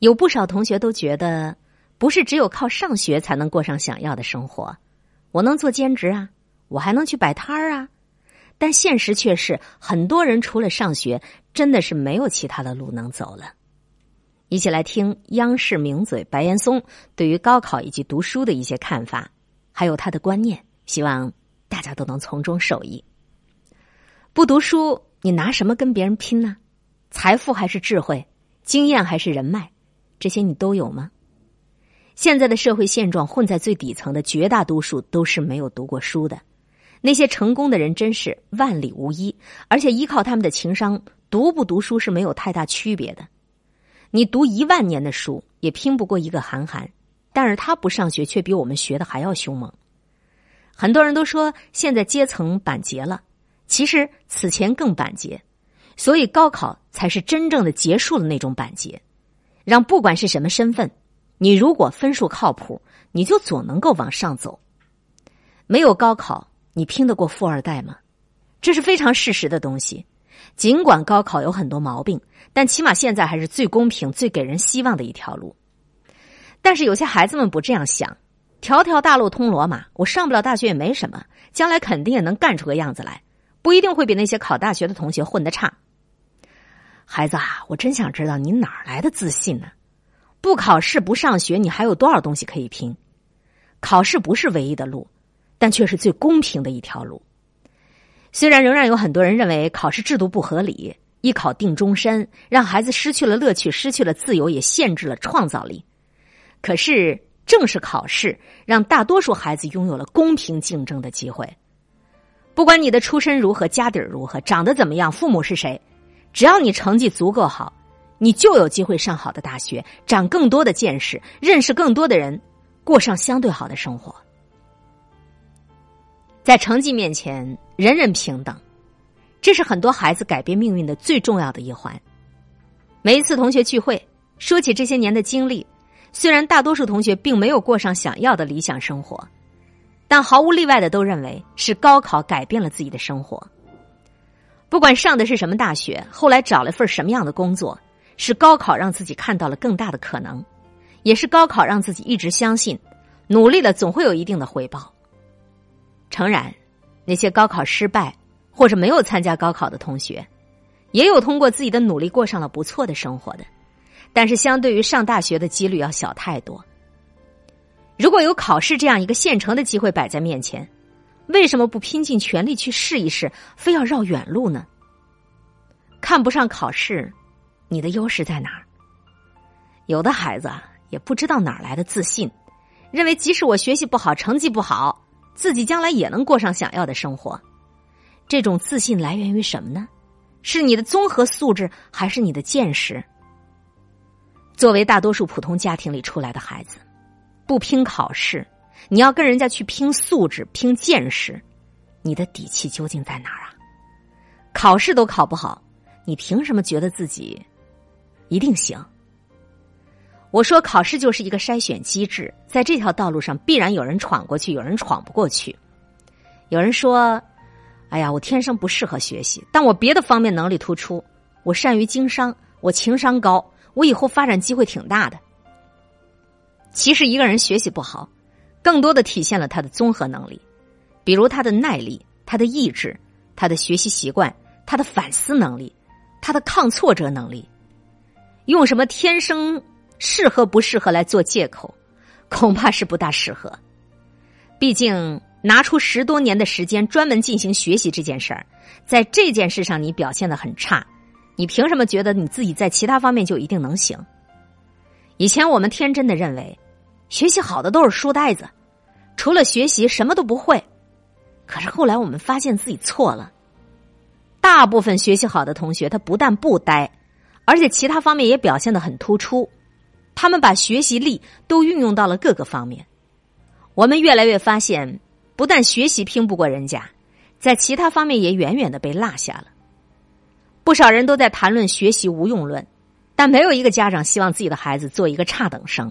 有不少同学都觉得，不是只有靠上学才能过上想要的生活。我能做兼职啊，我还能去摆摊儿啊。但现实却是，很多人除了上学，真的是没有其他的路能走了。一起来听央视名嘴白岩松对于高考以及读书的一些看法，还有他的观念，希望大家都能从中受益。不读书，你拿什么跟别人拼呢？财富还是智慧？经验还是人脉？这些你都有吗？现在的社会现状，混在最底层的绝大多数都是没有读过书的。那些成功的人真是万里无一，而且依靠他们的情商，读不读书是没有太大区别的。你读10000年的书，也拼不过一个韩寒，但是他不上学却比我们学的还要凶猛。很多人都说现在阶层板结了，其实此前更板结，所以高考才是真正的结束了那种板结，让不管是什么身份，你如果分数靠谱，你就总能够往上走。没有高考，你拼得过富二代吗？这是非常事实的东西。尽管高考有很多毛病，但起码现在还是最公平、最给人希望的一条路。但是有些孩子们不这样想，条条大路通罗马，我上不了大学也没什么，将来肯定也能干出个样子来，不一定会比那些考大学的同学混得差。孩子啊，我真想知道你哪来的自信呢？不考试不上学，你还有多少东西可以拼？考试不是唯一的路，但却是最公平的一条路。虽然仍然有很多人认为考试制度不合理，一考定终身，让孩子失去了乐趣，失去了自由，也限制了创造力。可是正是考试，让大多数孩子拥有了公平竞争的机会。不管你的出身如何，家底如何，长得怎么样，父母是谁，只要你成绩足够好，你就有机会上好的大学，长更多的见识，认识更多的人，过上相对好的生活。在成绩面前，人人平等，这是很多孩子改变命运的最重要的一环。每一次同学聚会，说起这些年的经历，虽然大多数同学并没有过上想要的理想生活，但毫无例外的都认为是高考改变了自己的生活。不管上的是什么大学，后来找了份什么样的工作，是高考让自己看到了更大的可能，也是高考让自己一直相信，努力了总会有一定的回报。诚然，那些高考失败或者没有参加高考的同学，也有通过自己的努力过上了不错的生活的，但是相对于上大学的几率要小太多。如果有考试这样一个现成的机会摆在面前，为什么不拼尽全力去试一试，非要绕远路呢？看不上考试，你的优势在哪儿？有的孩子啊，也不知道哪来的自信，认为即使我学习不好，成绩不好，自己将来也能过上想要的生活。这种自信来源于什么呢？是你的综合素质，还是你的见识？作为大多数普通家庭里出来的孩子，不拼考试，你要跟人家去拼素质，拼见识，你的底气究竟在哪儿啊？考试都考不好，你凭什么觉得自己一定行？我说考试就是一个筛选机制，在这条道路上必然有人闯过去，有人闯不过去。有人说，哎呀，我天生不适合学习，但我别的方面能力突出，我善于经商，我情商高，我以后发展机会挺大的。其实一个人学习不好，更多的体现了他的综合能力，比如他的耐力，他的意志，他的学习习惯，他的反思能力，他的抗挫折能力。用什么天生适合不适合来做借口，恐怕是不大适合。毕竟拿出10多年的时间专门进行学习这件事儿，在这件事上你表现得很差，你凭什么觉得你自己在其他方面就一定能行？以前我们天真的认为，学习好的都是书呆子，除了学习什么都不会。可是后来我们发现自己错了，大部分学习好的同学，他不但不呆，而且其他方面也表现得很突出。他们把学习力都运用到了各个方面。我们越来越发现，不但学习拼不过人家，在其他方面也远远的被落下了。不少人都在谈论学习无用论，但没有一个家长希望自己的孩子做一个差等生。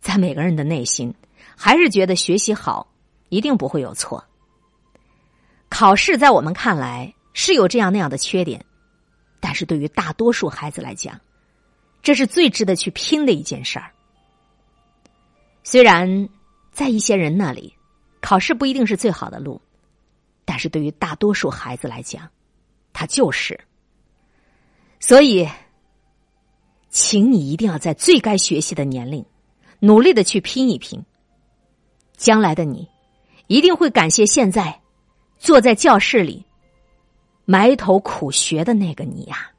在每个人的内心，还是觉得学习好一定不会有错。考试在我们看来是有这样那样的缺点，但是对于大多数孩子来讲，这是最值得去拼的一件事儿。虽然在一些人那里，考试不一定是最好的路，但是对于大多数孩子来讲，它就是。所以，请你一定要在最该学习的年龄，努力的去拼一拼。将来的你，一定会感谢现在坐在教室里埋头苦学的那个你呀。